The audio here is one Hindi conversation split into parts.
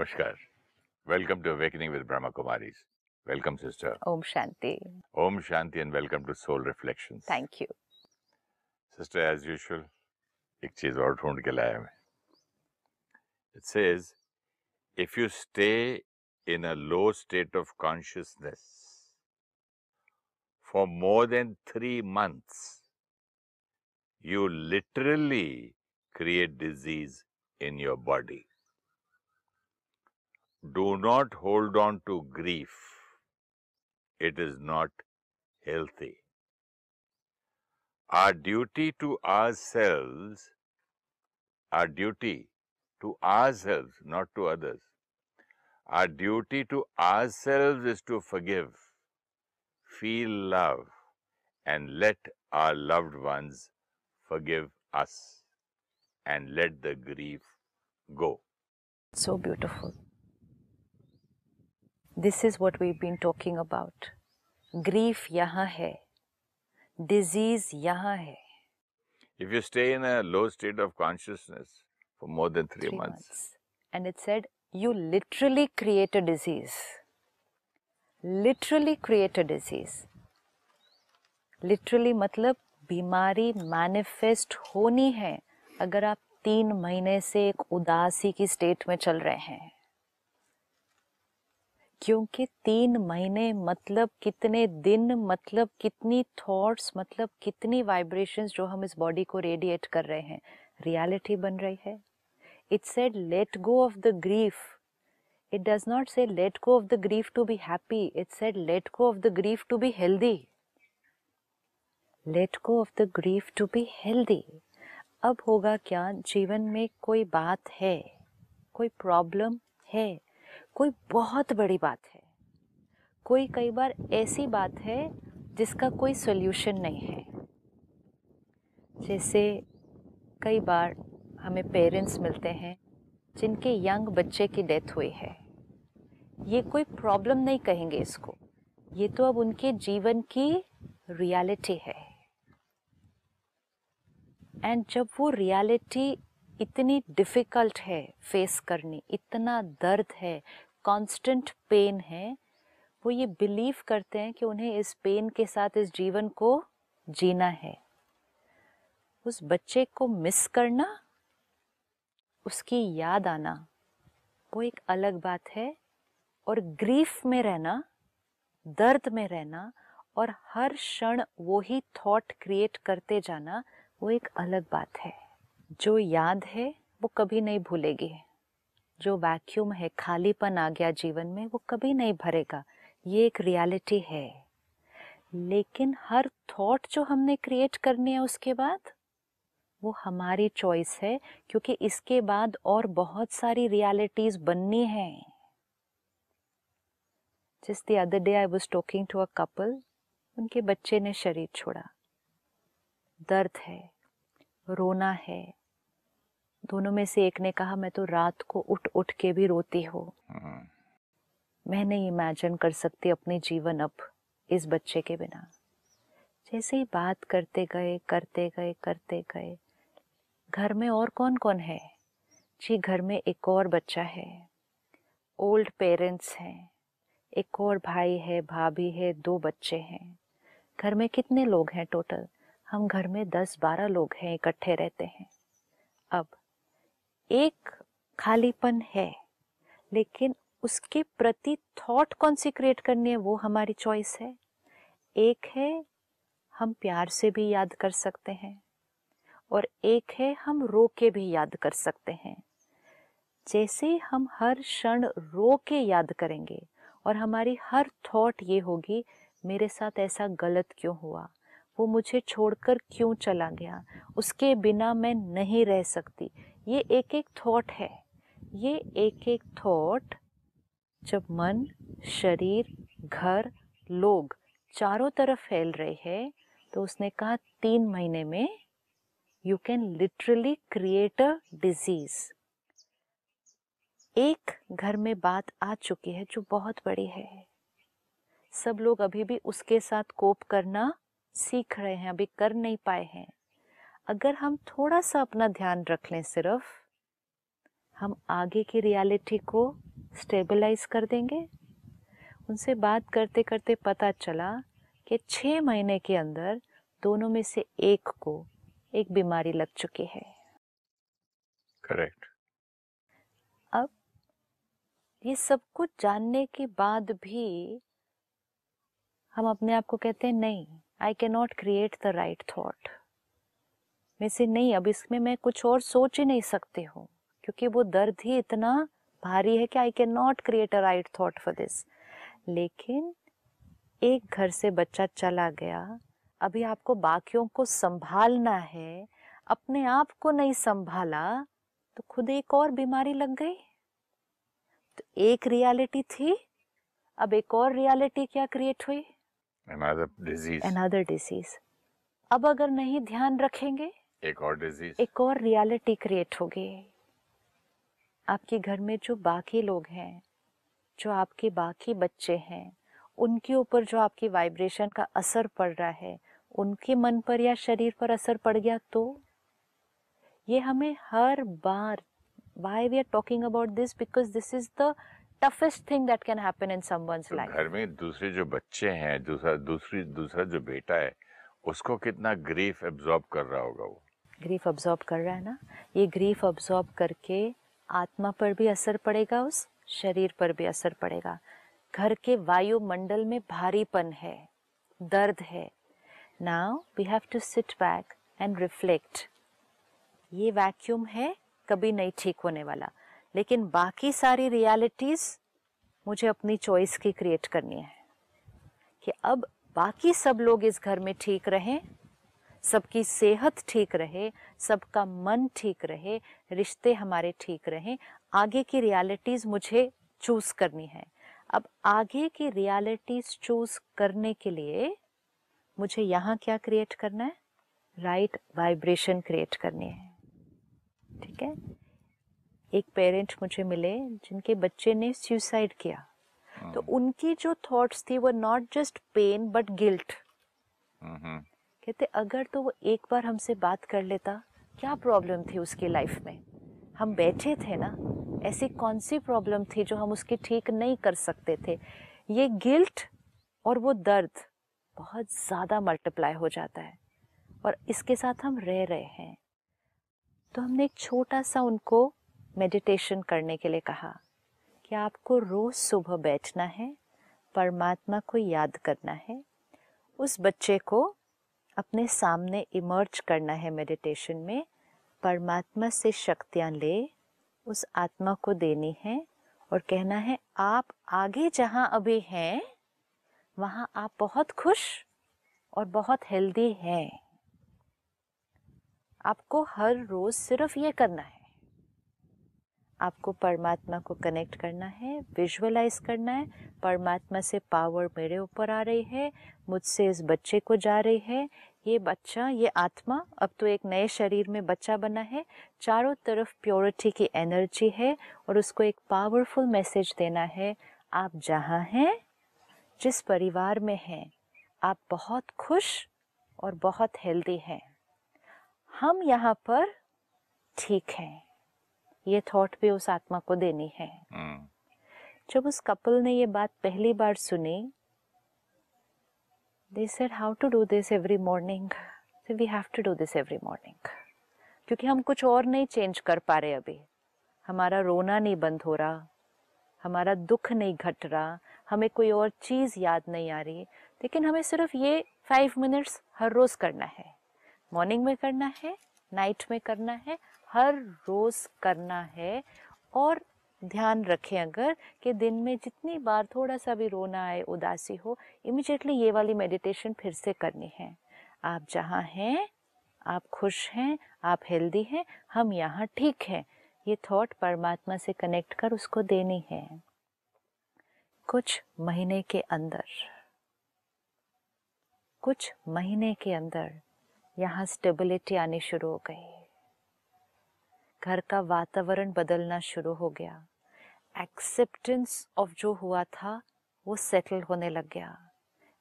Namaskar. Welcome to Awakening with Brahma Kumaris. Welcome, sister. Om Shanti. Om Shanti and welcome to Soul Reflections. Thank you. Sister, as usual, ek cheez aur dhoond ke laaya main. It says, if you stay in a low state of consciousness for more than 3 months, you literally create disease in your body. Do not hold on to grief. It is not healthy. Our duty to ourselves, not to others. Our duty to ourselves is to forgive, feel love, and let our loved ones forgive us and let the grief go. So beautiful. This is what we've been talking about. Grief yahan hai. Disease yahan hai. If you stay in a low state of consciousness for more than three months. And it said, you literally create a disease. Literally create a disease. Literally matlab, बीमारी मैनिफेस्ट होनी है अगर आप 3 महीने से एक उदासी की स्टेट में चल रहे हैं, क्योंकि 3 महीने मतलब कितने दिन, मतलब कितनी थॉट्स, मतलब कितनी वाइब्रेशंस जो हम इस बॉडी को रेडिएट कर रहे हैं रियलिटी बन रही है. It said let go of the grief. It does not say let go of the grief to be happy. It said let go of the grief to be healthy. Let go of the grief to be healthy. अब होगा क्या, जीवन में कोई बात है, कोई प्रॉब्लम है, कोई बहुत बड़ी बात है, कोई कई बार ऐसी बात है जिसका कोई सॉल्यूशन नहीं है. जैसे कई बार हमें पेरेंट्स मिलते हैं जिनके यंग बच्चे की डेथ हुई है. ये कोई प्रॉब्लम नहीं कहेंगे इसको, ये तो अब उनके जीवन की रियलिटी है. एंड जब वो रियलिटी इतनी डिफ़िकल्ट है फेस करनी, इतना दर्द है, कांस्टेंट पेन है, वो ये बिलीव करते हैं कि उन्हें इस पेन के साथ इस जीवन को जीना है. उस बच्चे को मिस करना, उसकी याद आना, वो एक अलग बात है, और ग्रीफ में रहना, दर्द में रहना, और हर क्षण वो ही थॉट क्रिएट करते जाना, वो एक अलग बात है. जो याद है वो कभी नहीं भूलेगी. जो वैक्यूम है, खालीपन आ गया जीवन में, वो कभी नहीं भरेगा. ये एक रियलिटी है. लेकिन हर थॉट जो हमने क्रिएट करनी है उसके बाद, वो हमारी चॉइस है, क्योंकि इसके बाद और बहुत सारी रियलिटीज़ बननी हैं. Just the other day I was talking to a couple, उनके बच्चे ने शरीर छोड़ा. दर्द है, रोना है. दोनों में से एक ने कहा मैं तो रात को उठ के भी रोती हूँ, मैं नहीं इमेजिन कर सकती अपने जीवन अब इस बच्चे के बिना. जैसे ही बात करते गए, घर में और कौन है जी, घर में एक और बच्चा है, ओल्ड पेरेंट्स हैं, एक और भाई है, भाभी है, 2 बच्चे हैं. घर में कितने लोग हैं टोटल? हम घर में 10-12 लोग हैं, इकट्ठे रहते हैं. अब एक खालीपन है, लेकिन उसके प्रति थॉट कौन सी क्रिएट करनी है वो हमारी चॉइस है. एक है हम प्यार से भी याद कर सकते हैं, और एक है हम रो के भी याद कर सकते हैं. जैसे हम हर क्षण रो के याद करेंगे, और हमारी हर थॉट ये होगी मेरे साथ ऐसा गलत क्यों हुआ, वो मुझे छोड़कर क्यों चला गया, उसके बिना मैं नहीं रह सकती. ये एक एक थॉट है. ये एक एक थॉट जब मन, शरीर, घर, लोग चारों तरफ फैल रहे हैं, तो उसने कहा 3 महीने में you can literally create a disease. एक घर में बात आ चुकी है जो बहुत बड़ी है, सब लोग अभी भी उसके साथ कोप करना सीख रहे हैं, अभी कर नहीं पाए हैं. अगर हम थोड़ा सा अपना ध्यान रख लें सिर्फ, हम आगे की रियलिटी को स्टेबलाइज कर देंगे। उनसे बात करते करते पता चला कि 6 महीने के अंदर दोनों में से एक को एक बीमारी लग चुकी है। करेक्ट। अब ये सब कुछ जानने के बाद भी हम अपने आप को कहते हैं नहीं, I can not create the right thought. मैं से नहीं, अब इसमें मैं कुछ और सोच ही नहीं सकती हूँ क्योंकि वो दर्द ही इतना भारी है कि I can not create a right thought for this. लेकिन एक घर से बच्चा चला गया, अभी आपको बाकियों को संभालना है, अपने आप को नहीं संभाला तो खुद एक और बीमारी लग गई। तो एक रियलिटी थी, अब एक और रियलिटी क्या क्रिएट हुई? Another disease। अब अगर नहीं ध्यान रखेंगे एक और डिजीज, एक और रियलिटी क्रिएट होगी। आपके घर में जो बाकी लोग हैं, जो आपके बाकी बच्चे हैं, उनके ऊपर जो आपकी वाइब्रेशन का असर पड़ रहा है, उनके मन पर या शरीर पर असर पड़ गया। तो ये हमें हर बार, why we are talking about this, because this is the toughest thing that can happen in someone's life। घर में दूसरे जो बच्चे हैं, दूसरा जो बेटा है, उसको कितना grief absorb कर रहा होगा। वो grief absorb कर रहा है ना, ये grief absorb करके आत्मा पर भी असर पड़ेगा, उस शरीर पर भी असर पड़ेगा। घर के वायुमंडल में भारीपन है, दर्द है। Now we have to sit back and reflect। ये vacuum है, कभी नहीं ठीक होने वाला, लेकिन बाकी सारी रियलिटीज मुझे अपनी चॉइस की क्रिएट करनी है कि अब बाकी सब लोग इस घर में ठीक रहें, सबकी सेहत ठीक रहे, सबका मन ठीक रहे, रिश्ते हमारे ठीक रहें। आगे की रियलिटीज मुझे चूज करनी है। अब आगे की रियलिटीज चूज करने के लिए मुझे यहाँ क्या क्रिएट करना है? राइट वाइब्रेशन क्रिएट करनी है। ठीक है। एक पेरेंट मुझे मिले जिनके बच्चे ने सुसाइड किया, तो उनकी जो थॉट्स थी वो not just pain but guilt. कहते अगर तो वो एक बार हमसे बात कर लेता, क्या प्रॉब्लम थी उसकी लाइफ में, हम बैठे थे ना, ऐसी कौन सी प्रॉब्लम थी जो हम उसकी ठीक नहीं कर सकते थे। ये गिल्ट और वो दर्द बहुत ज़्यादा मल्टीप्लाई हो जाता है और इसके साथ हम रह रहे हैं। तो हमने एक छोटा सा उनको मेडिटेशन करने के लिए कहा कि आपको रोज़ सुबह बैठना है, परमात्मा को याद करना है, उस बच्चे को अपने सामने इमर्ज करना है मेडिटेशन में, परमात्मा से शक्तियाँ ले उस आत्मा को देनी है और कहना है आप आगे जहाँ अभी हैं वहाँ आप बहुत खुश और बहुत हेल्दी हैं। आपको हर रोज़ सिर्फ ये करना है, आपको परमात्मा को कनेक्ट करना है, विजुअलाइज करना है, परमात्मा से पावर मेरे ऊपर आ रही है, मुझसे इस बच्चे को जा रही है, ये बच्चा, ये आत्मा अब तो एक नए शरीर में बच्चा बना है, चारों तरफ प्योरिटी की एनर्जी है और उसको एक पावरफुल मैसेज देना है, आप जहाँ हैं, जिस परिवार में हैं, आप बहुत खुश और बहुत हेल्दी हैं, हम यहाँ पर ठीक हैं। ये थॉट भी उस आत्मा को देनी है। जब उस कपल ने ये बात पहली बार सुनी, they said how to do this every morning, so we have to do this every morning, क्योंकि हम कुछ और नहीं चेंज कर पा रहे अभी, हमारा रोना नहीं बंद हो रहा, हमारा दुख नहीं घट रहा, हमें कोई और चीज़ याद नहीं आ रही, लेकिन हमें सिर्फ ये 5 मिनट्स हर रोज़ करना है, मॉर्निंग में करना है, नाइट में करना है, हर रोज़ करना है। और ध्यान रखें अगर कि दिन में जितनी बार थोड़ा सा भी रोना आए, उदासी हो, इमीडिएटली ये वाली मेडिटेशन फिर से करनी है। आप जहाँ हैं, आप खुश हैं, आप हेल्दी हैं, हम यहाँ ठीक हैं, ये थॉट परमात्मा से कनेक्ट कर उसको देनी है। कुछ महीने के अंदर यहाँ स्टेबिलिटी आनी शुरू हो गई, घर का वातावरण बदलना शुरू हो गया, एक्सेप्टेंस ऑफ जो हुआ था वो सेटल होने लग गया।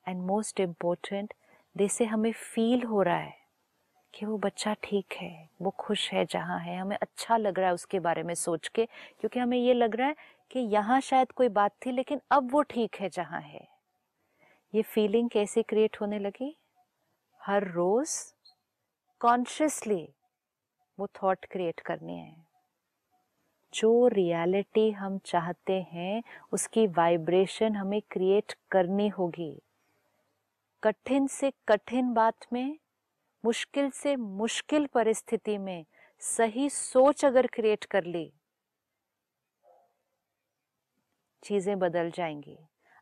एंड मोस्ट इम्पोर्टेंट, जैसे हमें फील हो रहा है कि वो बच्चा ठीक है, वो खुश है जहाँ है, हमें अच्छा लग रहा है उसके बारे में सोच के, क्योंकि हमें ये लग रहा है कि यहाँ शायद कोई बात थी लेकिन अब वो ठीक है जहाँ है। ये फीलिंग कैसे क्रिएट होने लगी? हर रोज कॉन्शियसली वो थॉट क्रिएट करने हैं। जो रियलिटी हम चाहते हैं उसकी वाइब्रेशन हमें क्रिएट करनी होगी। कठिन से कठिन बात में, मुश्किल से मुश्किल परिस्थिति में सही सोच अगर क्रिएट कर ली, चीजें बदल जाएंगी।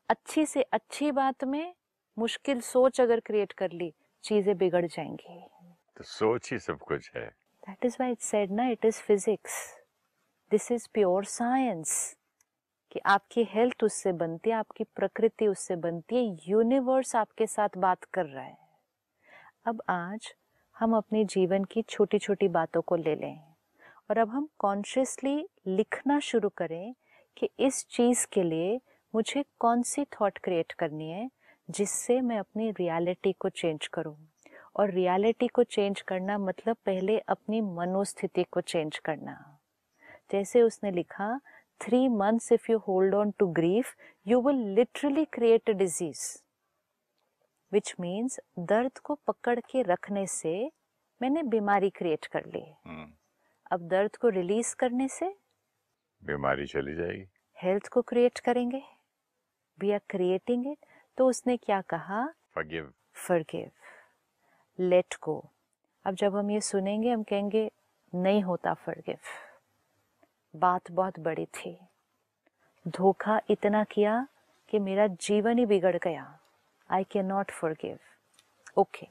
अच्छी से अच्छी बात में मुश्किल सोच अगर क्रिएट कर ली, चीजें बिगड़ जाएंगी। तो सोच ही सब कुछ है। That is why it said ना, it is physics. This is pure science. कि आपकी हेल्थ उससे बनती है, आपकी प्रकृति उससे बनती है, यूनिवर्स आपके साथ बात कर रहा है। अब आज हम अपने जीवन की छोटी छोटी बातों को ले लें और अब हम कॉन्शियसली लिखना शुरू करें कि इस चीज़ के लिए मुझे कौन सी थॉट क्रिएट करनी है जिससे मैं अपनी रियलिटी को चेंज करूं। और रियलिटी को चेंज करना मतलब पहले अपनी मनोस्थिति को चेंज करना। जैसे उसने लिखा, 3 months if you hold on to grief, you will literally create a disease. Which means दर्द को पकड़ के रखने से मैंने बीमारी क्रिएट कर ली। अब दर्द को रिलीज करने से बीमारी चली जाएगी, हेल्थ को क्रिएट करेंगे। We are creating it. तो उसने क्या कहा? Forgive. Forgive. Let go. अब जब हम ये सुनेंगे हम कहेंगे नहीं होता फॉरगिव, बात बहुत बड़ी थी, धोखा इतना किया कि मेरा जीवन ही बिगड़ गया। I can not forgive. Okay,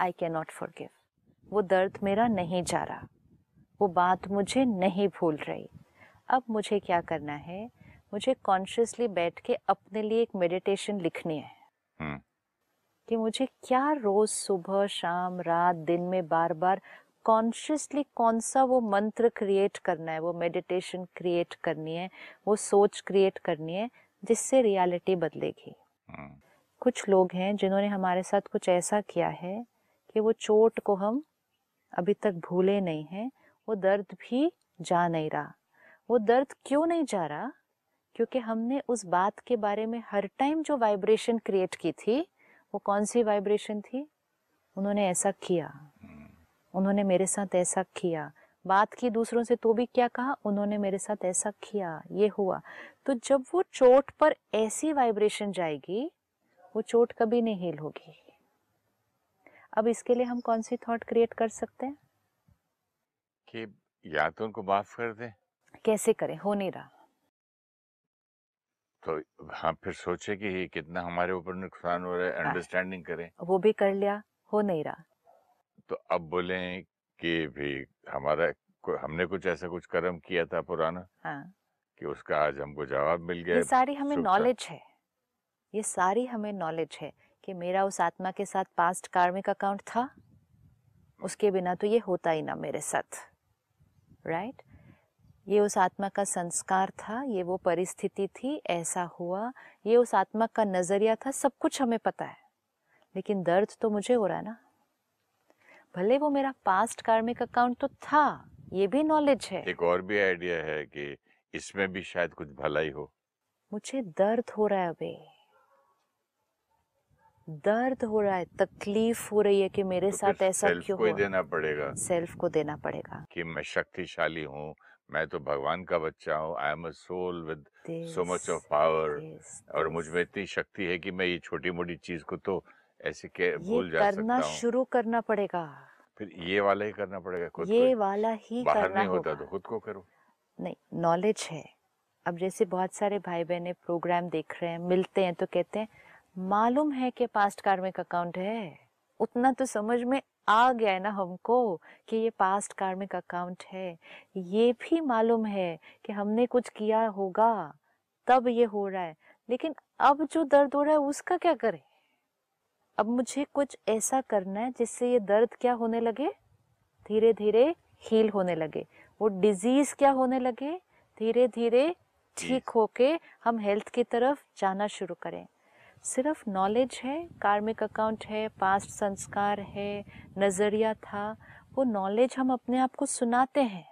I can not forgive. वो दर्द मेरा नहीं जा रहा, वो बात मुझे नहीं भूल रही। अब मुझे क्या करना है? मुझे कॉन्शियसली बैठ के अपने लिए एक मेडिटेशन लिखनी है कि मुझे क्या रोज सुबह शाम रात दिन में बार बार कॉन्शियसली कौन सा वो मंत्र क्रिएट करना है, वो मेडिटेशन क्रिएट करनी है, वो सोच क्रिएट करनी है जिससे रियलिटी बदलेगी। कुछ लोग हैं जिन्होंने हमारे साथ कुछ ऐसा किया है कि वो चोट को हम अभी तक भूले नहीं हैं, वो दर्द भी जा नहीं रहा। वो दर्द क्यों नहीं जा रहा? क्योंकि हमने उस बात के बारे में हर टाइम जो वाइब्रेशन क्रिएट की थी, वो कौन सी वाइब्रेशन थी? उन्होंने ऐसा किया, उन्होंने मेरे साथ ऐसा किया, बात की दूसरों से तो भी क्या कहा, उन्होंने मेरे साथ ऐसा किया, ये हुआ। तो जब वो चोट पर ऐसी वाइब्रेशन जाएगी, वो चोट कभी नहीं हील होगी। अब इसके लिए हम कौन सी थॉट क्रिएट कर सकते हैं? कि या तो उनको माफ कर दे। कैसे करें? हो नहीं रहा। तो हाँ, फिर सोचे कि कितना हमारे ऊपर नुकसान हो रहा है, अंडरस्टैंडिंग करें। वो भी कर लिया, हो नहीं रहा। तो अब बोले कि भी हमारा हमने कुछ ऐसा कुछ कर्म किया था पुराना कि उसका आज हमको जवाब मिल गया। ये सारी हमें नॉलेज है, ये सारी हमें नॉलेज है कि मेरा उस आत्मा के साथ पास्ट कार्मिक अकाउंट था, उसके बिना तो ये होता ही ना मेरे साथ, राइट? ये उस आत्मा का संस्कार था, ये वो परिस्थिति थी, ऐसा हुआ, ये उस आत्मा का नजरिया था, सब कुछ हमें पता है। लेकिन दर्द तो मुझे हो रहा है ना। भले वो मेरा पास्ट कार्मिक अकाउंट तो था, ये भी नॉलेज है। एक और भी आइडिया है कि इसमें भी शायद कुछ भलाई हो। मुझे दर्द हो रहा है, अभी दर्द हो रहा है, तकलीफ हो रही है कि मेरे तो साथ ऐसा क्यों हुआ? देना पड़ेगा, सेल्फ को देना पड़ेगा कि मैं शक्तिशाली हूँ, मैं तो भगवान का बच्चा हूँ। I am a soul with so much of power, और मुझ में इतनी शक्ति है कि मैं ये छोटी मोटी चीज को तो ऐसे भूल जा सकता हूँ। करना शुरू करना पड़ेगा, फिर ये वाला ही करना पड़ेगा, खुद ये वाला ही करना होगा। बाहर नहीं होता तो खुद को करो। नहीं, नॉलेज है। अब जैसे बहुत सारे भाई बहने प्रोग्राम देख रहे हैं, मिलते हैं तो कहते हैं मालूम है कि पास्ट कार्मिक अकाउंट है, उतना तो समझ में आ गया है ना हमको कि ये पास्ट कार्मिक अकाउंट है। ये भी मालूम है कि हमने कुछ किया होगा तब ये हो रहा है, लेकिन अब जो दर्द हो रहा है उसका क्या करें? अब मुझे कुछ ऐसा करना है जिससे ये दर्द क्या होने लगे? धीरे धीरे हील होने लगे। वो डिजीज क्या होने लगे? धीरे धीरे ठीक होके हम हेल्थ की तरफ जाना शुरू करें। सिर्फ नॉलेज है, कार्मिक अकाउंट है, पास्ट संस्कार है, नज़रिया था, वो नॉलेज हम अपने आप को सुनाते हैं,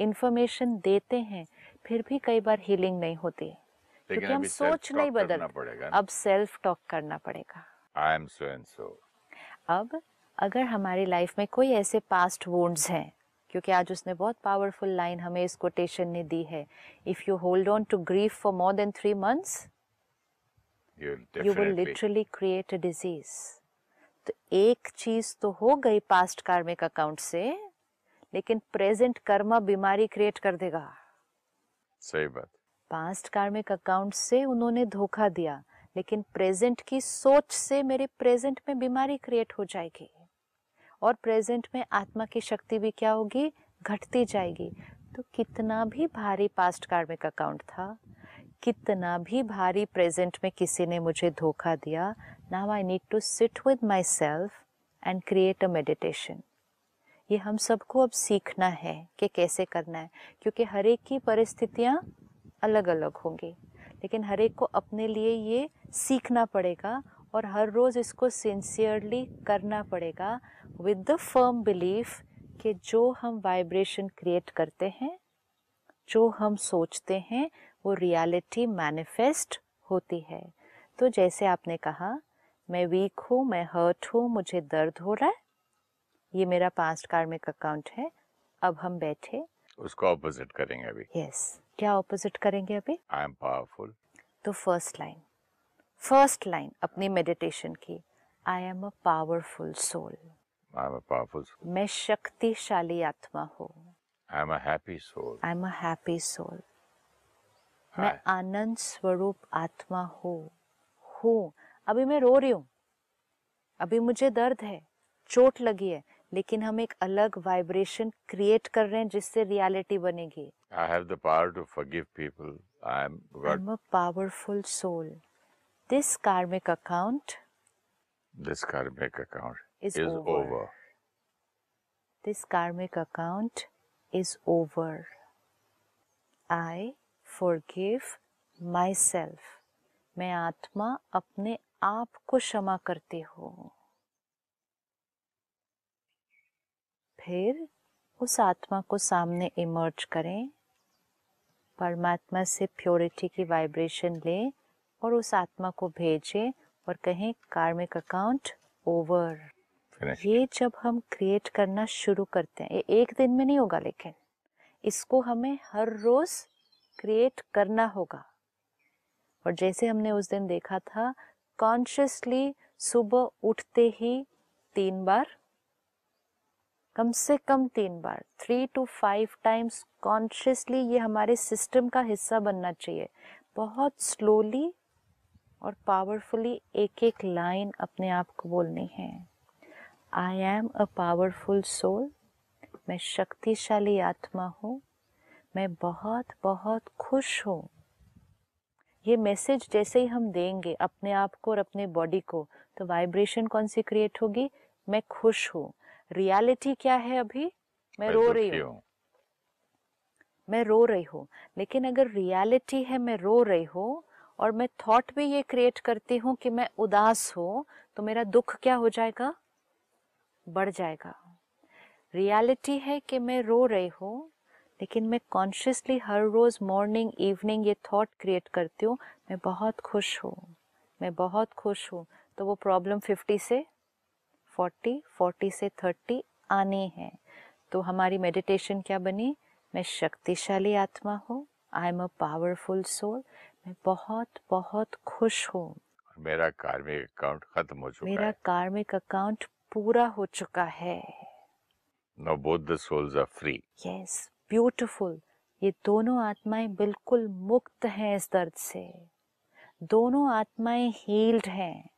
इन्फॉर्मेशन देते हैं, फिर भी कई बार हीलिंग नहीं होती, क्योंकि हम सोच नहीं बदलते, अब सेल्फ टॉक करना पड़ेगा। I am so and so. अब अगर हमारी लाइफ में कोई ऐसे पास्ट वुंड्स हैं, क्योंकि आज उसने बहुत पावरफुल लाइन हमें इस कोटेशन ने दी है, if you hold on to grief for more than 3 months you will literally create a disease. तो एक चीज तो हो गई पास्ट कार्मिक अकाउंट से, लेकिन प्रेजेंट कर्मा बीमारी क्रिएट कर देगा। सही बात। पास्ट कार्मिक अकाउंट से उन्होंने धोखा दिया, लेकिन प्रेजेंट की सोच से मेरे प्रेजेंट में बीमारी क्रिएट हो जाएगी, और प्रेजेंट में आत्मा की शक्ति भी क्या होगी, घटती जाएगी। तो कितना भी भारी पास्ट कार्मिक अकाउंट था, कितना भी भारी प्रेजेंट में किसी ने मुझे धोखा दिया, now I need to sit with my self and create a meditation. ये हम सबको अब सीखना है कि कैसे करना है, क्योंकि हर एक की परिस्थितियाँ अलग अलग होंगी, लेकिन हर एक को अपने लिए ये सीखना पड़ेगा और हर रोज़ इसको सिंसियरली करना पड़ेगा, विद द फर्म बिलीफ कि जो हम वाइब्रेशन क्रिएट करते हैं, जो हम सोचते हैं, वो रियलिटी मैनिफेस्ट होती है। तो जैसे आपने कहा, मैं वीक हूँ, मैं हर्ट हूँ, मुझे दर्द हो रहा है, ये मेरा पास्ट कार्मिक अकाउंट है। अब हम बैठे उसको ऑपोजिट करेंगे अभी। यस, क्या ऑपोजिट करेंगे अभी? I am powerful. तो फर्स्ट लाइन अपनी मेडिटेशन की, I am a powerful soul. I am a powerful soul. मैं शक्तिशाली आत्मा हूँ। I am a happy soul. I am a happy soul. मैं आनंद स्वरूप आत्मा हूँ। अभी मैं रो रही हूँ, अभी मुझे दर्द है, चोट लगी है, लेकिन हम एक अलग वाइब्रेशन क्रिएट कर रहे हैं जिससे रियलिटी बनेगी। I have the power to forgive people. I'm a powerful soul. This karmic account is over. This karmic account is over. I forgive myself. मैं आत्मा अपने आप को क्षमा करती हूँ। फिर उस आत्मा को सामने इमर्ज करें, परमात्मा से प्योरिटी की वाइब्रेशन लें और उस आत्मा को भेजें और कहें कार्मिक अकाउंट ओवर। ये जब हम क्रिएट करना शुरू करते हैं, ये एक दिन में नहीं होगा, लेकिन इसको हमें हर रोज क्रिएट करना होगा। और जैसे हमने उस दिन देखा था, कॉन्शियसली सुबह उठते ही 3 बार, कम से कम 3 बार, 3 to 5 times कॉन्शियसली, ये हमारे सिस्टम का हिस्सा बनना चाहिए। बहुत स्लोली और पावरफुली एक एक लाइन अपने आप को बोलनी है। I am a powerful soul. मैं शक्तिशाली आत्मा हूँ। मैं बहुत बहुत खुश हूँ। ये मैसेज जैसे ही हम देंगे अपने आप को और अपने बॉडी को, तो वाइब्रेशन कौन सी क्रिएट होगी? मैं खुश हूँ। रियलिटी क्या है? अभी मैं रो रही हूँ, लेकिन अगर रियलिटी है मैं रो रही हूँ और मैं थॉट भी ये क्रिएट करती हूँ कि मैं उदास हूँ, तो मेरा दुख क्या हो जाएगा? बढ़ जाएगा। रियलिटी है कि मैं रो रही हूँ, लेकिन मैं कॉन्शियसली हर रोज मॉर्निंग इवनिंग ये थॉट क्रिएट करती हूँ, मैं बहुत खुश हूँ, तो वो प्रॉब्लम 50 से 40, 40 से 30 आने हैं। तो हमारी मेडिटेशन क्या बनी? मैं शक्तिशाली आत्मा हूँ। I am a powerful soul. मैं बहुत बहुत खुश हूँ। मेरा कार्मिक अकाउंट खत्म हो चुका है। मेरा कार्मिक अकाउंट पूरा हो चुका है। Now both the souls are free. Yes, beautiful. ये दोनों आत्माएं बिल्कुल मुक्त हैं इस दर्द से। दोनों आत्माएं हील्ड हैं।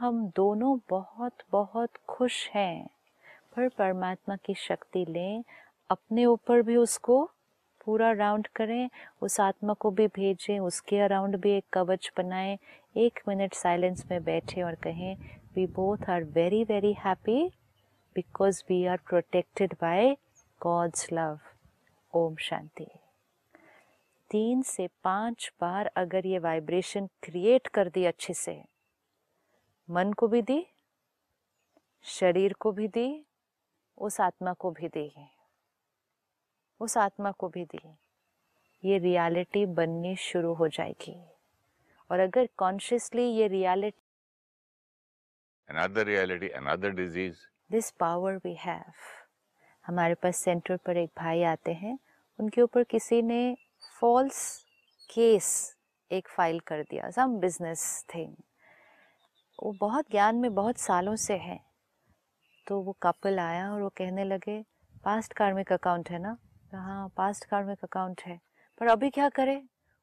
हम दोनों बहुत बहुत खुश हैं। पर परमात्मा की शक्ति लें, अपने ऊपर भी उसको पूरा राउंड करें, उस आत्मा को भी भेजें, उसके अराउंड भी एक कवच बनाएं। 1 मिनट साइलेंस में बैठें और कहें, we both are very very happy because we are protected by God's love. ओम शांति। 3 से 5 बार अगर ये वाइब्रेशन क्रिएट कर दी अच्छे से, मन को भी दी, शरीर को भी दी, उस आत्मा को भी दी ये रियलिटी बननी शुरू हो जाएगी। और अगर कॉन्शियसली ये reality another disease, this power we have. हमारे पास सेंटर पर एक भाई आते हैं, उनके ऊपर किसी ने फॉल्स केस एक फाइल कर दिया, सम बिजनेस थिंग। वो बहुत ज्ञान में बहुत सालों से हैं, तो वो कपल आया और वो कहने लगे पास्ट कार्मिक अकाउंट है ना, हाँ पास्ट कार्मिक अकाउंट है, पर अभी क्या करें,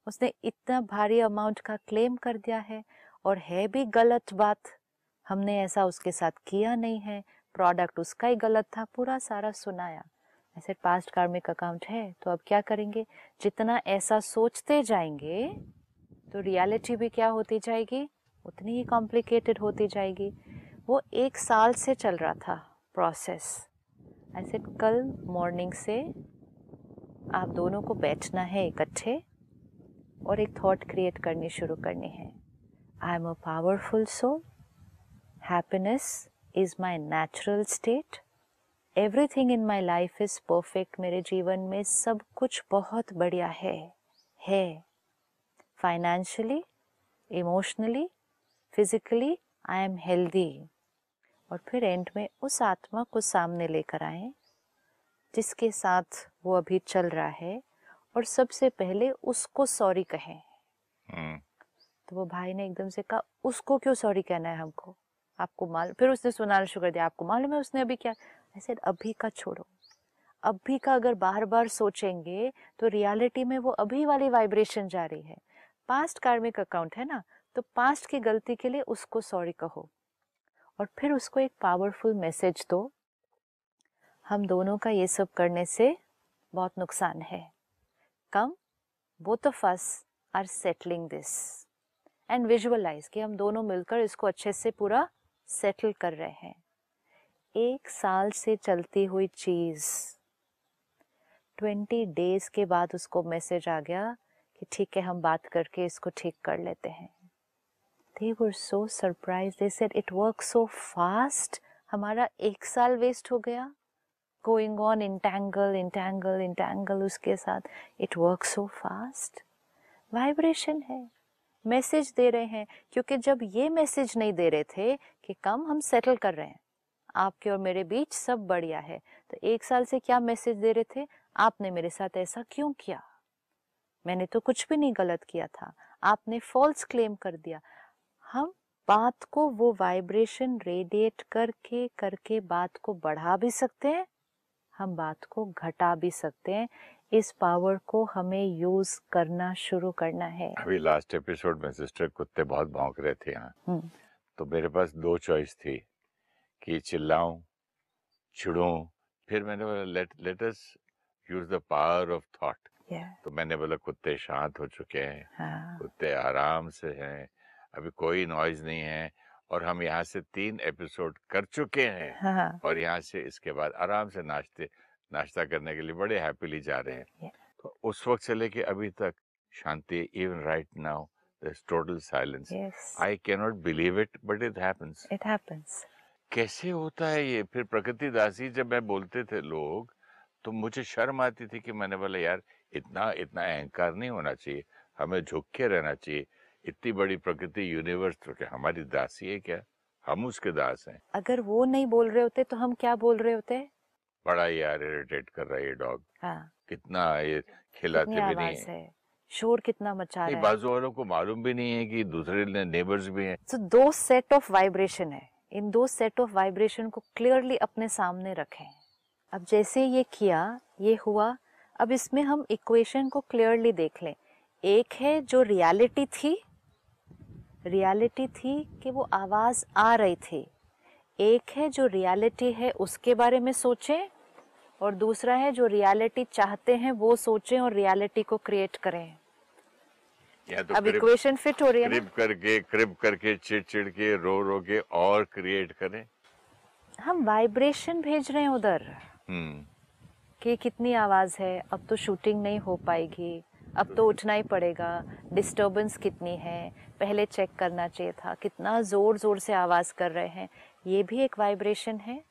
उसने इतना भारी अमाउंट का क्लेम कर दिया है और है भी गलत बात, हमने ऐसा उसके साथ किया नहीं है, प्रोडक्ट उसका ही गलत था, पूरा सारा सुनाया। ऐसे पास्ट कार्मिक अकाउंट है तो अब क्या करेंगे। जितना ऐसा सोचते जाएंगे तो रियलिटी भी क्या होती जाएगी, उतनी ही कॉम्प्लिकेटेड होती जाएगी। वो 1 साल से चल रहा था प्रोसेस। ऐसे कल मॉर्निंग से आप दोनों को बैठना है इकट्ठे और एक थॉट क्रिएट करनी शुरू करनी है। I am a powerful soul, happiness is my natural state, everything in my life is perfect, मेरे जीवन में सब कुछ बहुत बढ़िया है financially, emotionally, physically I am healthy. और फिर एंड में उस आत्मा को सामने लेकर आए जिसके साथ वो अभी चल रहा है और सबसे पहले उसको सॉरी कहें। तो वो भाई ने एकदम से कहा उसको क्यों सॉरी कहना है हमको, आपको मालूम, फिर उसने सुनाना शुरू कर दिया, आपको मालूम है उसने अभी क्या। ऐसे अभी का छोड़ो, अभी का अगर बार बार सोचेंगे तो रियलिटी में वो अभी वाली वाइब्रेशन जा रही है। पास्ट कार्मिक अकाउंट है ना, तो पास्ट की गलती के लिए उसको सॉरी कहो और फिर उसको एक पावरफुल मैसेज दो, हम दोनों का ये सब करने से बहुत नुकसान है, come both of us are settling this, and visualise कि हम दोनों मिलकर इसको अच्छे से पूरा सेटल कर रहे हैं। 1 साल से चलती हुई चीज 20 डेज के बाद उसको मैसेज आ गया कि ठीक है हम बात करके इसको ठीक कर लेते हैं। They were so surprised. They said it works so fast. हमारा 1 साल वेस्ट हो गया going on entangle उसके साथ। It works so fast. Vibration है, मैसेज दे रहे हैं, क्योंकि जब ये मैसेज नहीं दे रहे थे कि कम हम सेटल कर रहे हैं, आपके और मेरे बीच सब बढ़िया है, तो 1 साल से क्या मैसेज दे रहे थे, आपने मेरे साथ ऐसा क्यों किया, मैंने तो कुछ भी नहीं गलत किया था, आपने फॉल्स क्लेम कर दिया। हम बात को वो वाइब्रेशन रेडिएट करके बात को बढ़ा भी सकते हैं, हम बात को घटा भी सकते हैं। इस पावर को हमें यूज करना शुरू करना है। अभी लास्ट एपिसोड में सिस्टर कुत्ते बहुत भौंक रहे थे यहाँ, तो मेरे पास 2 चॉइस थी कि चिल्लाऊं, चिढ़ूं, फिर मैंने बोला let us use the power of thought. तो मैंने बोला कुत्ते शांत हो चुके हैं, कुत्ते आराम से हैं, अभी कोई नॉइज नहीं है, और हम यहाँ से 3 एपिसोड कर चुके हैं, और यहाँ से इसके बाद आराम से नाश्ता करने के लिए बड़े हैप्पीली जा रहे हैं। तो उस वक्त से लेके अभी तक शांति, even right now there's total silence. I can not believe it but it happens. कैसे होता है ये? फिर प्रकृति दासी जब मैं बोलते थे लोग, तो मुझे शर्म आती थी कि मैंने बोला यार इतना अहंकार नहीं होना चाहिए, हमें झुक के रहना चाहिए, इतनी बड़ी प्रकृति यूनिवर्स तो क्या हमारी दासी है क्या, हम उसके दास हैं। अगर वो नहीं बोल रहे होते तो हम क्या बोल रहे होते, बड़ा यार इरिटेट कर रहा है ये डॉग, कितना ये खिलाते भी नहीं है, शोर कितना मचा रहा है, बाजू वालों को मालूम भी नहीं है कि दूसरे नेबर्स भी हैं। तो 2 सेट ऑफ वाइब्रेशन है, इन 2 सेट ऑफ वाइब्रेशन को क्लियरली अपने सामने रखें। अब जैसे ये किया, ये हुआ, अब इसमें हम इक्वेशन को क्लियरली देख लें। एक है जो रियलिटी थी कि वो आवाज़ आ रही थी, एक है जो रियलिटी है उसके बारे में सोचें, और दूसरा है जो रियलिटी चाहते हैं वो सोचें और रियलिटी को क्रिएट करें। तो अब इक्वेशन फिट हो रही है, क्रिप करके चिड़ के रो के और क्रिएट करें। हम वाइब्रेशन भेज रहे हैं उधर कि कितनी आवाज़ है, अब तो शूटिंग नहीं हो पाएगी, अब तो उठना ही पड़ेगा, डिस्टर्बेंस कितनी है, पहले चेक करना चाहिए था, कितना ज़ोर ज़ोर से आवाज़ कर रहे हैं। ये भी एक वाइब्रेशन है,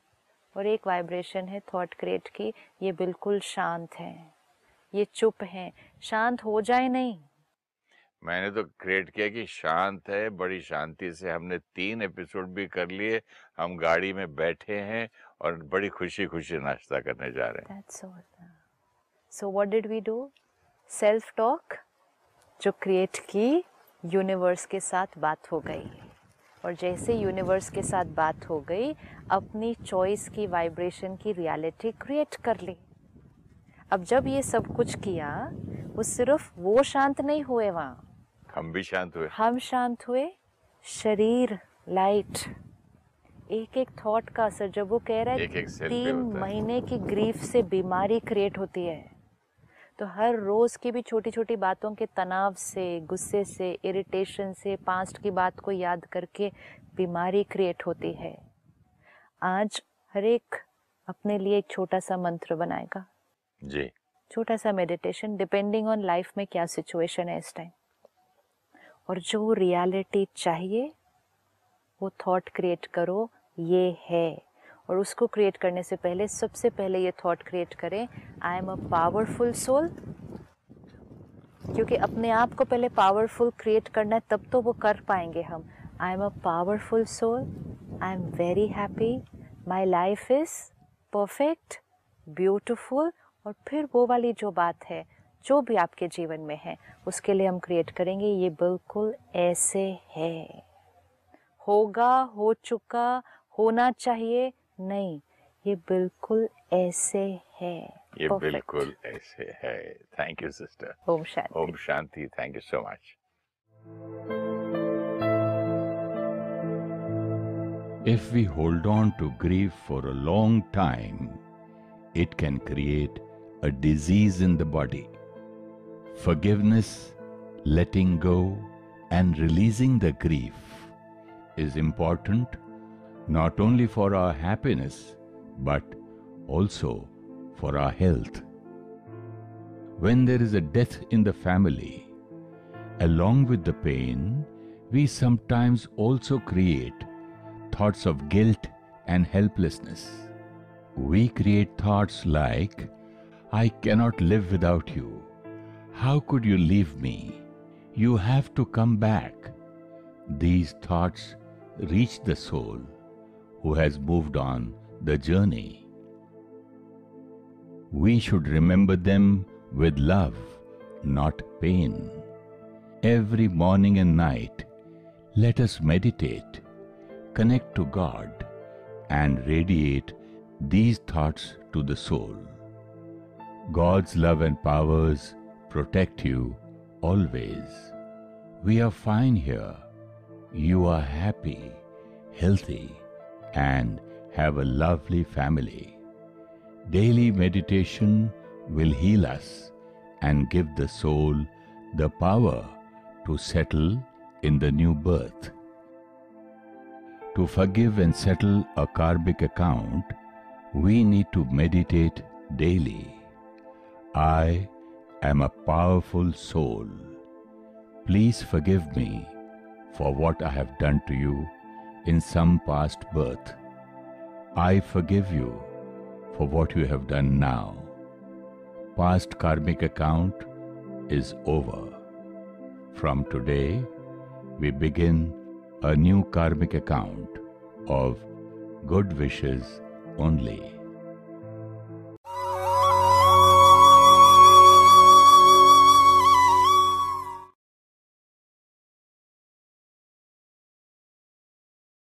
और एक वाइब्रेशन है थॉट क्रिएट की, ये बिल्कुल शांत है, ये चुप हैं, शांत हो जाए नहीं। मैंने तो क्रिएट किया कि शांत है, बड़ी शांति से हमने 3 एपिसोड भी कर लिए। हम गाड़ी में बैठे हैं और बड़ी खुशी खुशी नाश्ता करने जा रहे हैं। So what did we do? Self talk जो क्रिएट की, यूनिवर्स के साथ बात हो गई। और जैसे यूनिवर्स के साथ बात हो गई, अपनी चॉइस की वाइब्रेशन की रियलिटी क्रिएट कर ली। अब जब ये सब कुछ किया, वो सिर्फ वो शांत नहीं हुए, वहाँ हम भी शांत हुए। हम शांत हुए, शरीर लाइट। एक एक थॉट का असर, जब वो कह रहा है 3 महीने की ग्रीफ से बीमारी क्रिएट होती है, तो हर रोज की भी छोटी छोटी बातों के तनाव से, गुस्से से, इरिटेशन से, पास्ट की बात को याद करके बीमारी क्रिएट होती है। आज हर एक अपने लिए एक छोटा सा मंत्र बनाएगा जी, छोटा सा मेडिटेशन, डिपेंडिंग ऑन लाइफ में क्या सिचुएशन है इस टाइम, और जो रियलिटी चाहिए वो थॉट क्रिएट करो, ये है। और उसको क्रिएट करने से पहले, सबसे पहले ये थॉट क्रिएट करें, I am a powerful soul. क्योंकि अपने आप को पहले पावरफुल क्रिएट करना है, तब तो वो कर पाएंगे हम। I am a powerful soul, I am very happy, my life is perfect, beautiful. और फिर वो वाली जो बात है, जो भी आपके जीवन में है, उसके लिए हम क्रिएट करेंगे, ये बिल्कुल ऐसे है, होगा, हो चुका, होना चाहिए नहीं, ये बिल्कुल ऐसे है, ये बिल्कुल ऐसे है। Thank you sister. Om Shanti. Om Shanti. Thank you so much. If we hold on to grief for a long time, it can create a disease in the body. Forgiveness, letting go and releasing the grief is important not only for our happiness but also for our health. When there is a death in the family, along with the pain, we sometimes also create thoughts of guilt and helplessness. We create thoughts like, I cannot live without you. How could you leave me? You have to come back. These thoughts reach the soul who has moved on the journey. We should remember them with love, not pain. Every morning and night, let us meditate, connect to God, and radiate these thoughts to the soul. God's love and powers protect you always. We are fine here. You are happy, healthy, and have a lovely family. Daily meditation will heal us and give the soul the power to settle in the new birth. To forgive and settle a karmic account, we need to meditate daily. I am a powerful soul. Please forgive me for what I have done to you in some past birth. I forgive you for what you have done now. Past karmic account is over. From today, we begin a new karmic account of good wishes only.